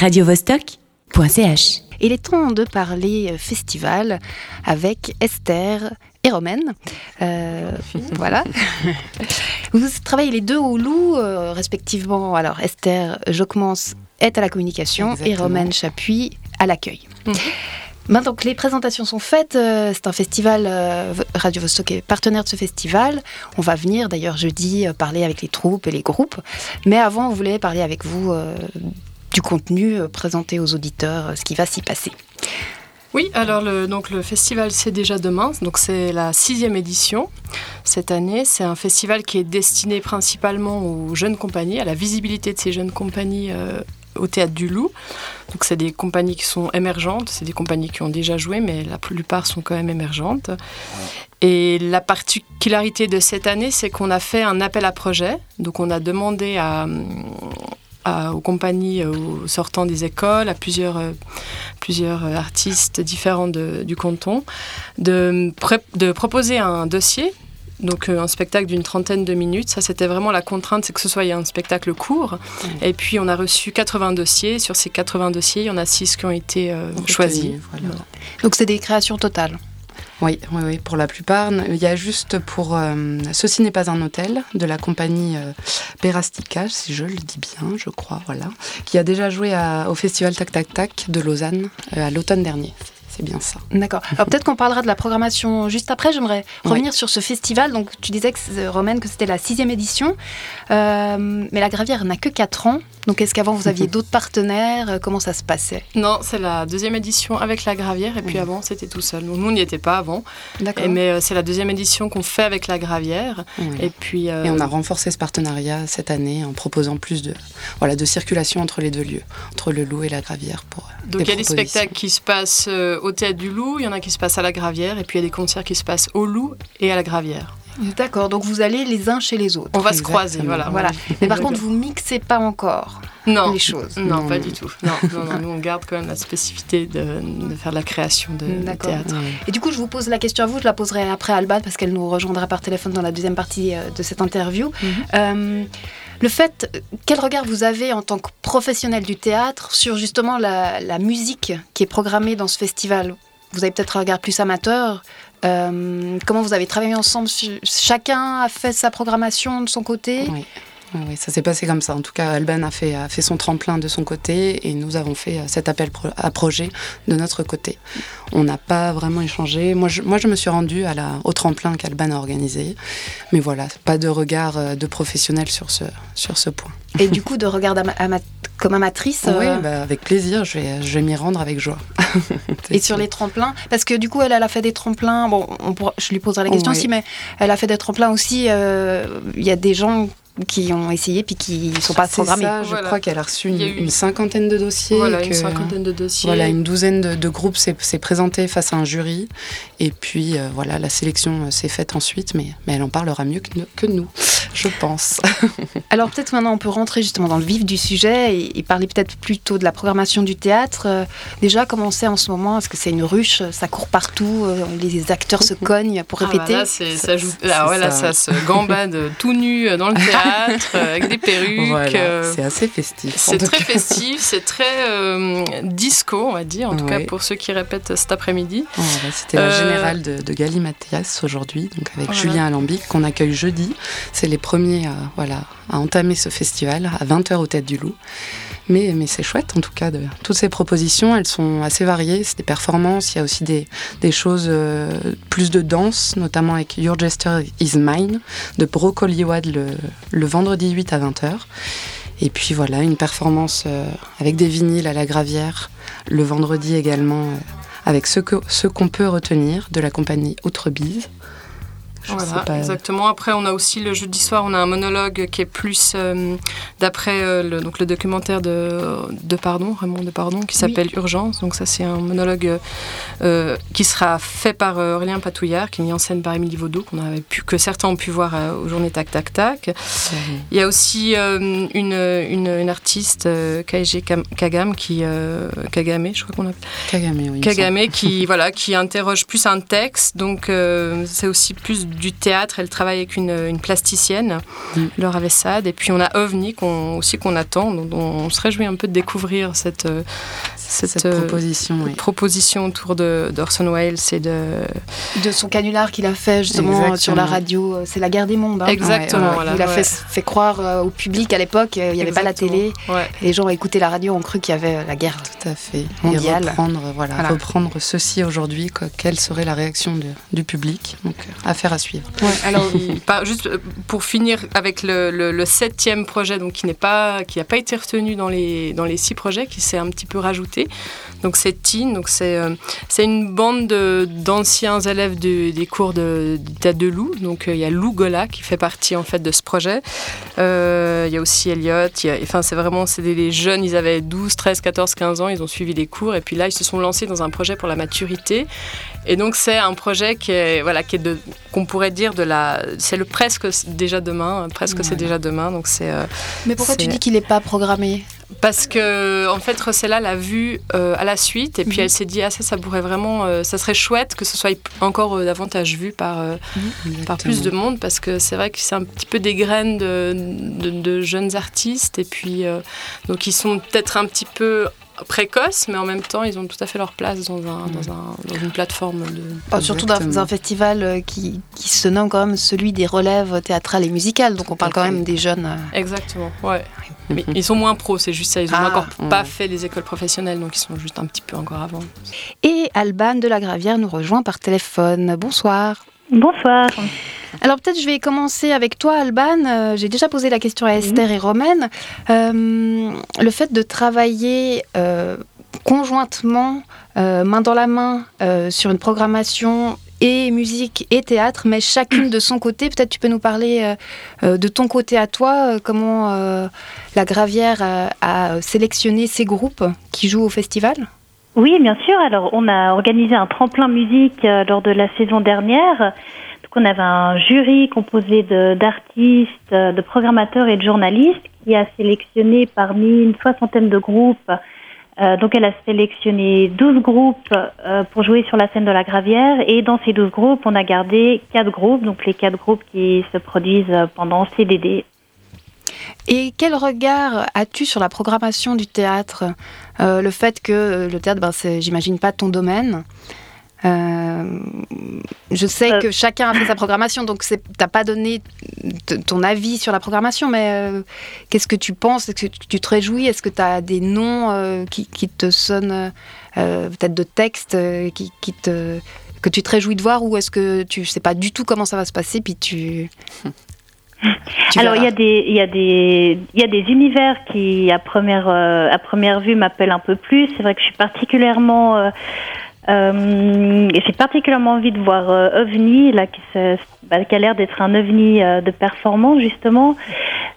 radiovostok.ch. Il est temps de parler festival avec Esther et Romaine. Voilà. Vous travaillez les deux au Loup, respectivement. Alors, Esther Joquemance est à la communication. Exactement. Et Romaine Chapuis à l'accueil. Maintenant que les présentations sont faites, c'est un festival, Radio Vostok est partenaire de ce festival. On va venir d'ailleurs jeudi parler avec les troupes et les groupes. Mais avant, on voulait parler avec vous du contenu, présenter aux auditeurs ce qui va s'y passer. Oui, alors le festival C'est deja demain, donc c'est la 6e édition cette année. C'est un festival qui est destiné principalement aux jeunes compagnies, à la visibilité de ces jeunes compagnies au Théâtre du Loup. Donc c'est des compagnies qui sont émergentes, c'est des compagnies qui ont déjà joué, mais la plupart sont quand même émergentes. Et la particularité de cette année, c'est qu'on a fait un appel à projet. Donc on a demandé aux compagnies sortant des écoles, à plusieurs artistes différents du canton, de proposer un dossier, donc un spectacle d'une 30aine de minutes. Ça, c'était vraiment la contrainte, c'est que ce soit un spectacle court. Et puis on a reçu 80 dossiers. Sur ces 80 dossiers, il y en a 6 qui ont été choisis. Voilà. Donc c'est des créations totales. Oui, pour la plupart. Il y a juste pour Ceci n'est pas un hôtel, de la compagnie Perastica, si je le dis bien, je crois, voilà, qui a déjà joué au festival Tac Tac Tac de Lausanne à l'automne dernier. C'est bien ça. D'accord. Alors peut-être qu'on parlera de la programmation juste après. J'aimerais revenir sur ce festival. Donc tu disais, Romaine, que c'était la 6e édition. Mais la Gravière n'a que 4 ans. Donc est-ce qu'avant vous aviez d'autres partenaires? Comment ça se passait? Non, c'est la 2e édition avec la Gravière. Et puis avant, c'était tout seul. Donc, nous, on n'y était pas avant. D'accord. Mais c'est la 2e édition qu'on fait avec la Gravière. Oui. Et puis, et on a renforcé ce partenariat cette année en proposant plus de circulation entre les deux lieux, entre le Loup et la Gravière. Donc il y a des spectacles qui se passent au Théâtre du Loup, il y en a qui se passent à la Gravière, et puis il y a des concerts qui se passent au Loup et à la Gravière. D'accord, donc vous allez les uns chez les autres. On va se croiser, voilà. Mais par contre, vous mixez pas encore les choses. Non, pas du tout. Non, nous on garde quand même la spécificité de faire de la création de théâtre. Et du coup, je vous pose la question à vous, je la poserai après à Alban, parce qu'elle nous rejoindra par téléphone dans la deuxième partie de cette interview. Quel regard vous avez en tant que professionnel du théâtre sur justement la musique qui est programmée dans ce festival? Vous avez peut-être un regard plus amateur. Comment vous avez travaillé ensemble? Chacun a fait sa programmation de son côté. Oui, ça s'est passé comme ça. En tout cas, Alban a fait son tremplin de son côté et nous avons fait cet appel à projet de notre côté. On n'a pas vraiment échangé. Moi, je me suis rendue au tremplin qu'Alban a organisé. Mais voilà, pas de regard de professionnel sur ce point. Et du coup, de regard comme amatrice? Oui, avec plaisir. Je vais m'y rendre avec joie. Et sur les tremplins? Parce que du coup, elle a fait des tremplins. Bon, je lui poserai la question aussi, mais elle a fait des tremplins aussi. Il y a des gens qui ont essayé puis qui ne sont pas programmés. Ça, je crois qu'elle a reçu une 50aine de dossiers. Voilà, une 50aine de dossiers. Voilà, une 12aine de groupes s'est présentée face à un jury. Et puis, la sélection s'est faite ensuite, mais elle en parlera mieux que nous, je pense. Alors peut-être maintenant, on peut rentrer justement dans le vif du sujet et parler peut-être plutôt de la programmation du théâtre. Déjà, comment c'est en ce moment? Est-ce que c'est une ruche? Ça court partout, les acteurs se cognent pour répéter. Ça se gambade tout nu dans le théâtre. Avec des perruques. Voilà, c'est assez festif. C'est très festif, c'est très disco, on va dire, en tout cas pour ceux qui répètent cet après-midi. C'était la générale de Galimatias aujourd'hui, donc avec Julien Alambic, qu'on accueille jeudi. C'est les premiers à entamer ce festival à 20h au Théâtre du Loup. Mais c'est chouette, en tout cas. Toutes ces propositions, elles sont assez variées. C'est des performances, il y a aussi des choses plus de danse, notamment avec Your gesture is mine, de Broccoli Wad le vendredi 8 à 20h. Et puis voilà, une performance avec des vinyles à la Gravière, le vendredi également, avec ce qu'on peut retenir de la compagnie Outre-Biz. Exactement. Après, on a aussi le jeudi soir, on a un monologue qui est plus d'après le documentaire de Raymond Depardon, qui s'appelle Urgence. Donc ça, c'est un monologue qui sera fait par Aurélien Patouillard, qui est mis en scène par Émilie Vaudoux, que certains ont pu voir aux journées Tac Tac Tac. Il y a aussi une artiste, Kagame, qui interroge plus un texte. Donc c'est aussi plus du théâtre, elle travaille avec une plasticienne, Laura Vessade, et puis on a OVNI qu'on attend, donc on se réjouit un peu de découvrir cette proposition, proposition autour d'Orson Welles et de son canular qu'il a fait justement sur la radio, c'est La guerre des mondes. Hein. Exactement. Ouais, voilà, il a fait croire au public à l'époque, il n'y avait pas la télé, les gens écoutaient la radio, ont cru qu'il y avait la guerre mondiale. Et reprendre ceci aujourd'hui, quoi, quelle serait la réaction du public, donc affaire à suivre. Ouais, alors, juste pour finir avec le 7e projet, donc, qui n'a pas été retenu dans les 6 projets, qui s'est un petit peu rajouté, donc c'est Teen, donc c'est une bande d'anciens élèves des cours du Théâtre du Loup, donc il y a Lou Gola qui fait partie en fait de ce projet, il y a aussi Elliot, enfin c'est des jeunes, ils avaient 12, 13, 14, 15 ans, ils ont suivi des cours et puis là ils se sont lancés dans un projet pour la maturité. Et donc c'est un projet qu'on pourrait dire c'est le presque déjà demain, c'est déjà demain. Donc c'est. Mais pourquoi tu dis qu'il n'est pas programmé ? Parce que en fait Rossella l'a vu à la suite et puis elle s'est dit ça pourrait vraiment, ça serait chouette que ce soit encore davantage vu par plus de monde, parce que c'est vrai que c'est un petit peu des graines de jeunes artistes et puis donc ils sont peut-être un petit peu précoces, mais en même temps, ils ont tout à fait leur place dans une plateforme. Surtout dans un festival qui se nomme quand même celui des relèves théâtrales et musicales, donc on parle quand même des jeunes. Exactement, ouais. Mais ils sont moins pros, c'est juste ça, ils n'ont encore pas fait les écoles professionnelles, donc ils sont juste un petit peu encore avant. Et Alban de La Gravière nous rejoint par téléphone. Bonsoir. Bonsoir. Alors peut-être je vais commencer avec toi, Alban. J'ai déjà posé la question à Esther et Romaine. Le fait de travailler conjointement, main dans la main, sur une programmation et musique et théâtre, mais chacune de son côté, peut-être tu peux nous parler de ton côté à toi, comment La Gravière a sélectionné ces groupes qui jouent au festival ? Oui, bien sûr. Alors, on a organisé un tremplin musique lors de la saison dernière. Donc, on avait un jury composé d'artistes, de programmateurs et de journalistes qui a sélectionné parmi une soixantaine de groupes. Donc, elle a sélectionné 12 groupes pour jouer sur la scène de La Gravière. Et dans ces 12 groupes, on a gardé 4 groupes, donc les 4 groupes qui se produisent pendant CDD. Et quel regard as-tu sur la programmation du théâtre ? Le fait que le théâtre, j'imagine pas ton domaine. Je sais que chacun a fait sa programmation, donc t'as pas donné ton avis sur la programmation, mais qu'est-ce que tu penses ? Est-ce que tu te réjouis ? Est-ce que t'as des noms qui te sonnent, peut-être de textes que tu te réjouis de voir, ou est-ce que tu sais pas du tout comment ça va se passer, puis tu... Alors il y a des univers qui à première vue m'appellent un peu plus. C'est vrai que j'ai particulièrement envie de voir OVNI là qui a l'air d'être un OVNI de performance justement.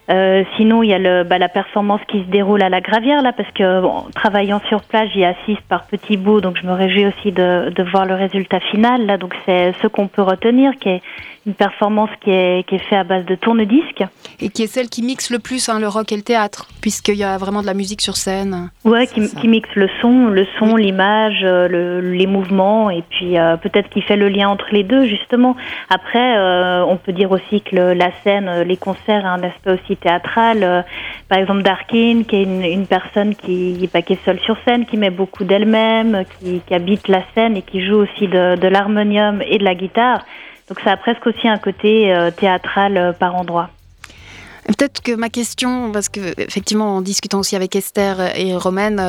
Sinon il y a la performance qui se déroule à La Gravière là, parce que travaillant sur place j'y assiste par petits bouts, donc je me réjouis aussi de voir le résultat final là. Donc c'est ce qu'on peut retenir, qui est une performance qui est faite à base de tourne-disque. Et qui est celle qui mixe le plus le rock et le théâtre, puisqu'il y a vraiment de la musique sur scène. Ouais, qui mixe le son, l'image, les mouvements, et puis peut-être qui fait le lien entre les deux, justement. Après, on peut dire aussi que la scène, les concerts, a un aspect aussi théâtral. Par exemple, Darkin, qui est une personne qui est seule sur scène, qui met beaucoup d'elle-même, qui habite la scène et qui joue aussi de l'harmonium et de la guitare. Donc ça a presque aussi un côté théâtral par endroit. Peut-être que ma question, parce qu'effectivement en discutant aussi avec Esther et Romaine,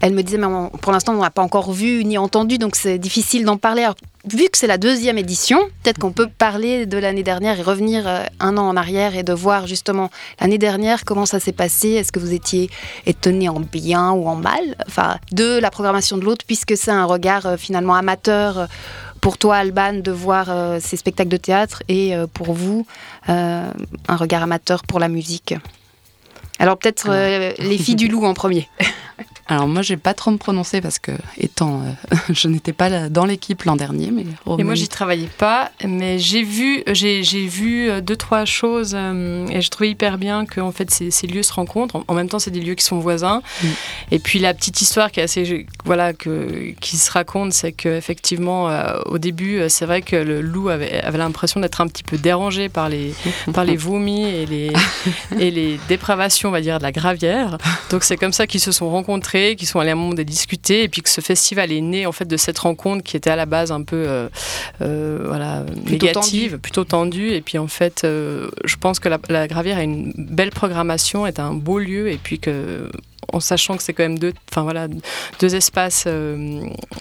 elle me disait mais pour l'instant on n'a pas encore vu ni entendu, donc c'est difficile d'en parler. Alors, vu que c'est la 2e édition, peut-être qu'on peut parler de l'année dernière et revenir un an en arrière et de voir justement l'année dernière comment ça s'est passé. Est-ce que vous étiez étonné en bien ou en mal, de la programmation de l'autre, puisque c'est un regard finalement amateur pour toi, Alban, de voir ces spectacles de théâtre et pour vous, un regard amateur pour la musique. Alors peut-être les filles du Loup en premier. Alors moi, j'ai pas trop me prononcer parce que je n'étais pas dans l'équipe l'an dernier. Mais et moi, j'y travaillais pas, mais j'ai vu deux trois choses et je trouvais hyper bien que en fait ces lieux se rencontrent. En même temps, c'est des lieux qui sont voisins. Mmh. Et puis la petite histoire qui est assez qui se raconte, c'est que effectivement au début, c'est vrai que le loup avait l'impression d'être un petit peu dérangé par les vomis et les dépravations, on va dire, de la Gravière. Donc c'est comme ça qu'ils se sont rencontrés, qui sont allés à un moment de discuter, et puis que ce festival est né en fait de cette rencontre qui était à la base un peu négative, plutôt tendue. Et puis en fait, je pense que la Gravière a une belle programmation, est un beau lieu, et puis que en sachant que c'est quand même deux espaces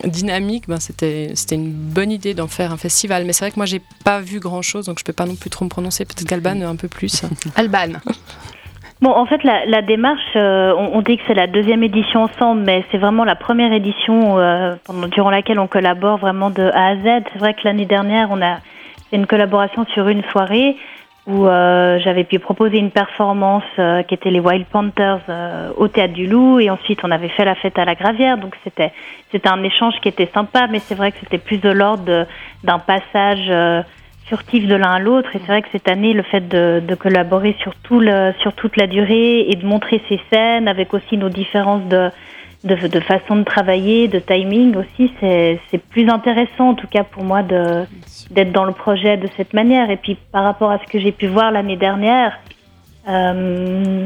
dynamiques, c'était une bonne idée d'en faire un festival. Mais c'est vrai que moi j'ai pas vu grand chose, donc je peux pas non plus trop me prononcer. Peut-être qu'Alban un peu plus. Alban. Bon, en fait, la démarche, on dit que c'est la deuxième édition ensemble, mais c'est vraiment la première édition durant laquelle on collabore vraiment de A à Z. C'est vrai que l'année dernière, on a fait une collaboration sur une soirée où j'avais pu proposer une performance qui était les Wild Panthers au Théâtre du Loup, et ensuite on avait fait la fête à la Gravière. Donc c'était un échange qui était sympa, mais c'est vrai que c'était plus de l'ordre d'un passage furtifs de l'un à l'autre, et c'est vrai que cette année le fait de collaborer sur toute la durée et de montrer ces scènes avec aussi nos différences de façon de travailler, de timing aussi, c'est plus intéressant en tout cas pour moi d'être dans le projet de cette manière. Et puis par rapport à ce que j'ai pu voir l'année dernière, je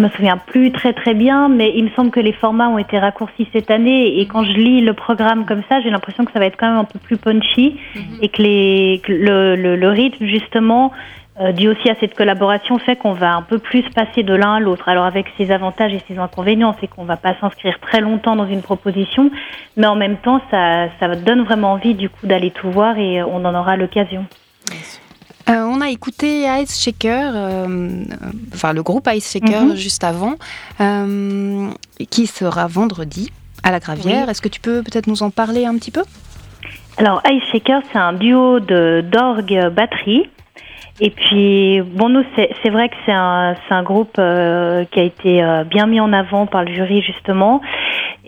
me souviens plus très très bien, mais il me semble que les formats ont été raccourcis cette année, et quand je lis le programme comme ça, j'ai l'impression que ça va être quand même un peu plus punchy, et que le rythme justement dû aussi à cette collaboration fait qu'on va un peu plus passer de l'un à l'autre. Alors avec ses avantages et ses inconvénients, c'est qu'on va pas s'inscrire très longtemps dans une proposition, mais en même temps ça donne vraiment envie du coup d'aller tout voir, et on en aura l'occasion. Merci. On a écouté Ice Shaker, le groupe Ice Shaker juste avant, qui sera vendredi à la Gravière. Oui. Est-ce que tu peux peut-être nous en parler un petit peu ? Alors Ice Shaker, c'est un duo d'orgue batterie. Et puis bon, nous c'est vrai que c'est un groupe qui a été bien mis en avant par le jury justement.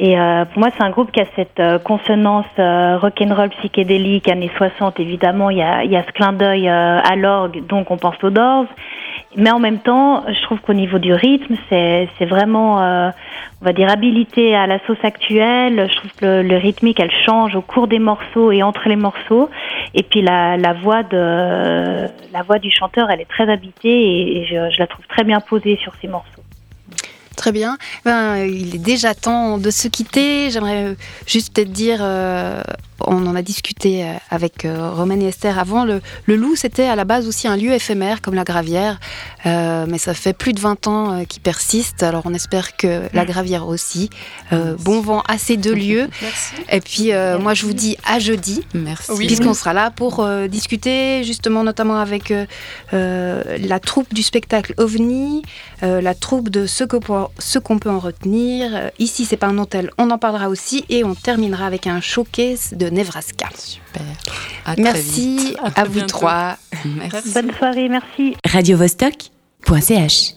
Et pour moi, c'est un groupe qui a cette consonance rock'n'roll psychédélique, années 60, évidemment, il y a ce clin d'œil à l'orgue, donc on pense aux Doors. Mais en même temps, je trouve qu'au niveau du rythme, c'est vraiment, on va dire, habilité à la sauce actuelle. Je trouve que le rythmique, elle change au cours des morceaux et entre les morceaux. Et puis la voix du chanteur, elle est très habilitée, et je la trouve très bien posée sur ces morceaux. Très bien. Il est déjà temps de se quitter. J'aimerais juste peut-être dire, on en a discuté avec Romain et Esther avant, le Loup, c'était à la base aussi un lieu éphémère comme la Gravière, mais ça fait plus de 20 ans qu'il persiste, alors on espère que la Gravière aussi. Bon vent à ces deux lieux. Merci. Et puis moi je vous dis à jeudi. Merci. Puisqu'on sera là pour discuter justement notamment avec la troupe du spectacle OVNI, la troupe de ce qu'on peut en retenir. Ici, c'est pas un hôtel, on en parlera aussi, et on terminera avec un showcase de Nevraska. Super. Merci à vous trois. Merci. Bonne soirée, merci. Radio Vostok.ch